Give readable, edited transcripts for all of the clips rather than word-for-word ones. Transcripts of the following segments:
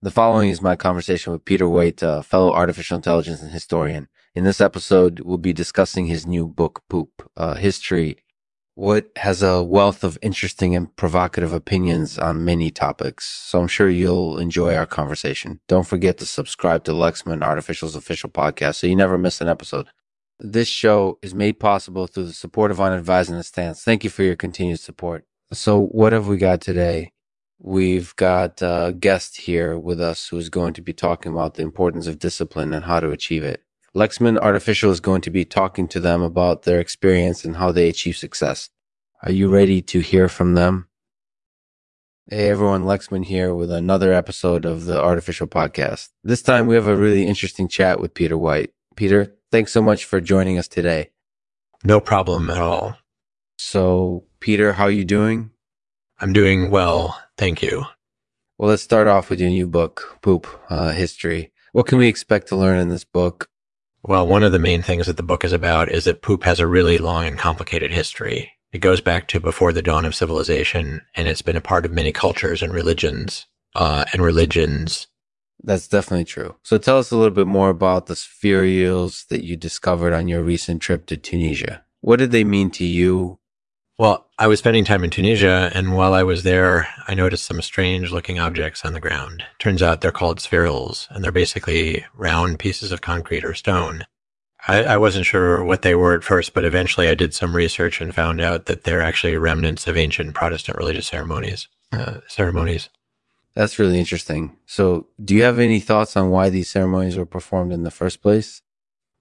The following is my conversation with Peter Woit, a fellow artificial intelligence and historian. In this episode, we'll be discussing his new book, Poop: A History. Woit has a wealth of interesting and provocative opinions on many topics, so I'm sure you'll enjoy our conversation. Don't forget to subscribe to Lexman Artificial's official podcast so you never miss an episode. This show is made possible through the support of Unadvised and The Stance. Thank you for your continued support. So what have we got today? We've got a guest here with us who's going to be talking about the importance of discipline and how to achieve it. Lexman Artificial is going to be talking to them about their experience and how they achieve success. Are you ready to hear from them? Hey everyone, Lexman here with another episode of the Artificial Podcast. This time we have a really interesting chat with Peter Woit. Peter, thanks so much for joining us today. No problem at all. So, Peter, how are you doing? I'm doing well, thank you. Well, let's start off with your new book, Poop: A History. What can we expect to learn in this book? Well, one of the main things that the book is about is that poop has a really long and complicated history. It goes back to before the dawn of civilization, and it's been a part of many cultures and religions. That's definitely true. So tell us a little bit more about the spherules that you discovered on your recent trip to Tunisia. What did they mean to you? Well, I was spending time in Tunisia, and while I was there, I noticed some strange-looking objects on the ground. Turns out they're called spherules, and they're basically round pieces of concrete or stone. I wasn't sure what they were at first, but eventually I did some research and found out that they're actually remnants of ancient Protestant religious ceremonies. That's really interesting. So do you have any thoughts on why these ceremonies were performed in the first place?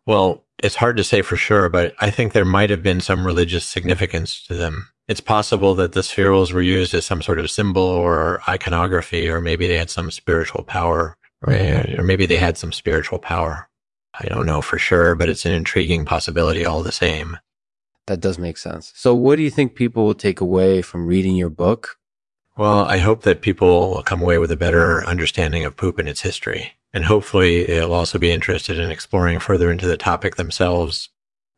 Well, it's hard to say for sure, but I think there might have been some religious significance to them. It's possible that the spherules were used as some sort of symbol or iconography, or maybe they had some spiritual power, or maybe they had some spiritual power. I don't know for sure, but it's an intriguing possibility all the same. That does make sense. So what do you think people will take away from reading your book? Well, I hope that people will come away with a better understanding of poop and its history. And hopefully they'll also be interested in exploring further into the topic themselves.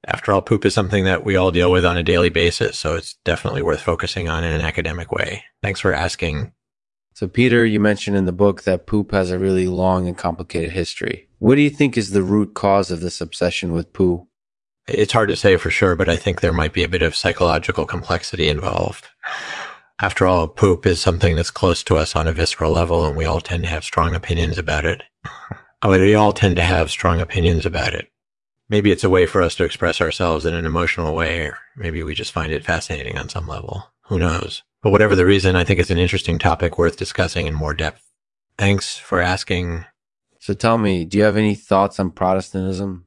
After all, poop is something that we all deal with on a daily basis, so it's definitely worth focusing on in an academic way. Thanks for asking. So Peter, you mentioned in the book that poop has a really long and complicated history. What do you think is the root cause of this obsession with poo? It's hard to say for sure, but I think there might be a bit of psychological complexity involved. After all, poop is something that's close to us on a visceral level, and we all tend to have strong opinions about it. Maybe it's a way for us to express ourselves in an emotional way, or maybe we just find it fascinating on some level. Who knows? But whatever the reason, I think it's an interesting topic worth discussing in more depth. Thanks for asking. So tell me, do you have any thoughts on Protestantism?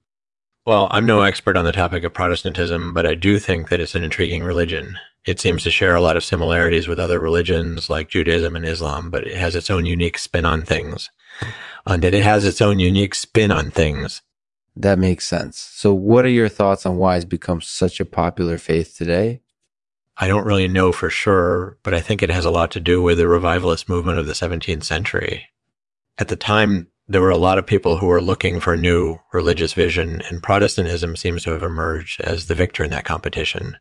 Well, I'm no expert on the topic of Protestantism, but I do think that it's an intriguing religion. It seems to share a lot of similarities with other religions like Judaism and Islam, but it has its own unique spin on things. That makes sense. So what are your thoughts on why it's become such a popular faith today? I don't really know for sure, but I think it has a lot to do with the revivalist movement of the 17th century. At the time, there were a lot of people who were looking for new religious vision, and Protestantism seems to have emerged as the victor in that competition.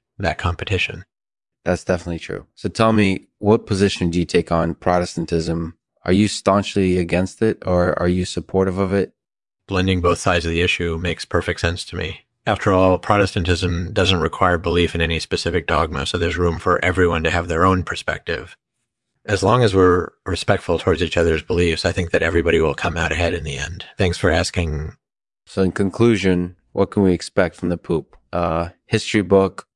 That's definitely true. So tell me, what position do you take on Protestantism? Are you staunchly against it, or are you supportive of it? Blending both sides of the issue makes perfect sense to me. After all, Protestantism doesn't require belief in any specific dogma, so there's room for everyone to have their own perspective. As long as we're respectful towards each other's beliefs, I think that everybody will come out ahead in the end. Thanks for asking. So in conclusion, what can we expect from the Poop history book?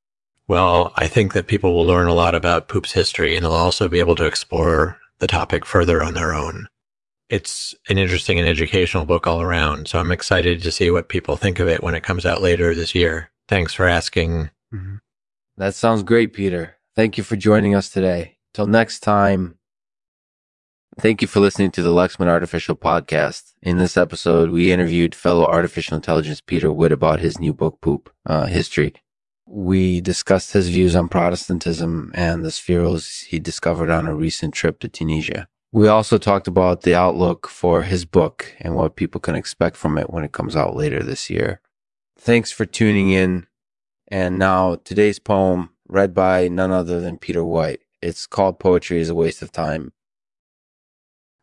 Well, I think that people will learn a lot about poop's history, and they'll also be able to explore the topic further on their own. It's an interesting and educational book all around, so I'm excited to see what people think of it when it comes out later this year. Thanks for asking. Mm-hmm. That sounds great, Peter. Thank you for joining us today. Till next time. Thank you for listening to the Lexman Artificial Podcast. In this episode, we interviewed fellow artificial intelligence Peter Woit about his new book, Poop: A History. We discussed his views on Protestantism and the spherules he discovered on a recent trip to Tunisia. We also talked about the outlook for his book and what people can expect from it when it comes out later this year. Thanks for tuning in. And now today's poem, read by none other than Peter Woit. It's called Poetry is a Waste of Time.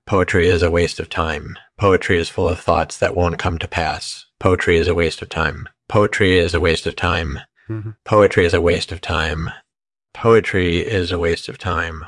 Poetry is a waste of time. Poetry is full of thoughts that won't come to pass. Poetry is a waste of time. Poetry is a waste of time. Poetry is a waste of time. Poetry is a waste of time.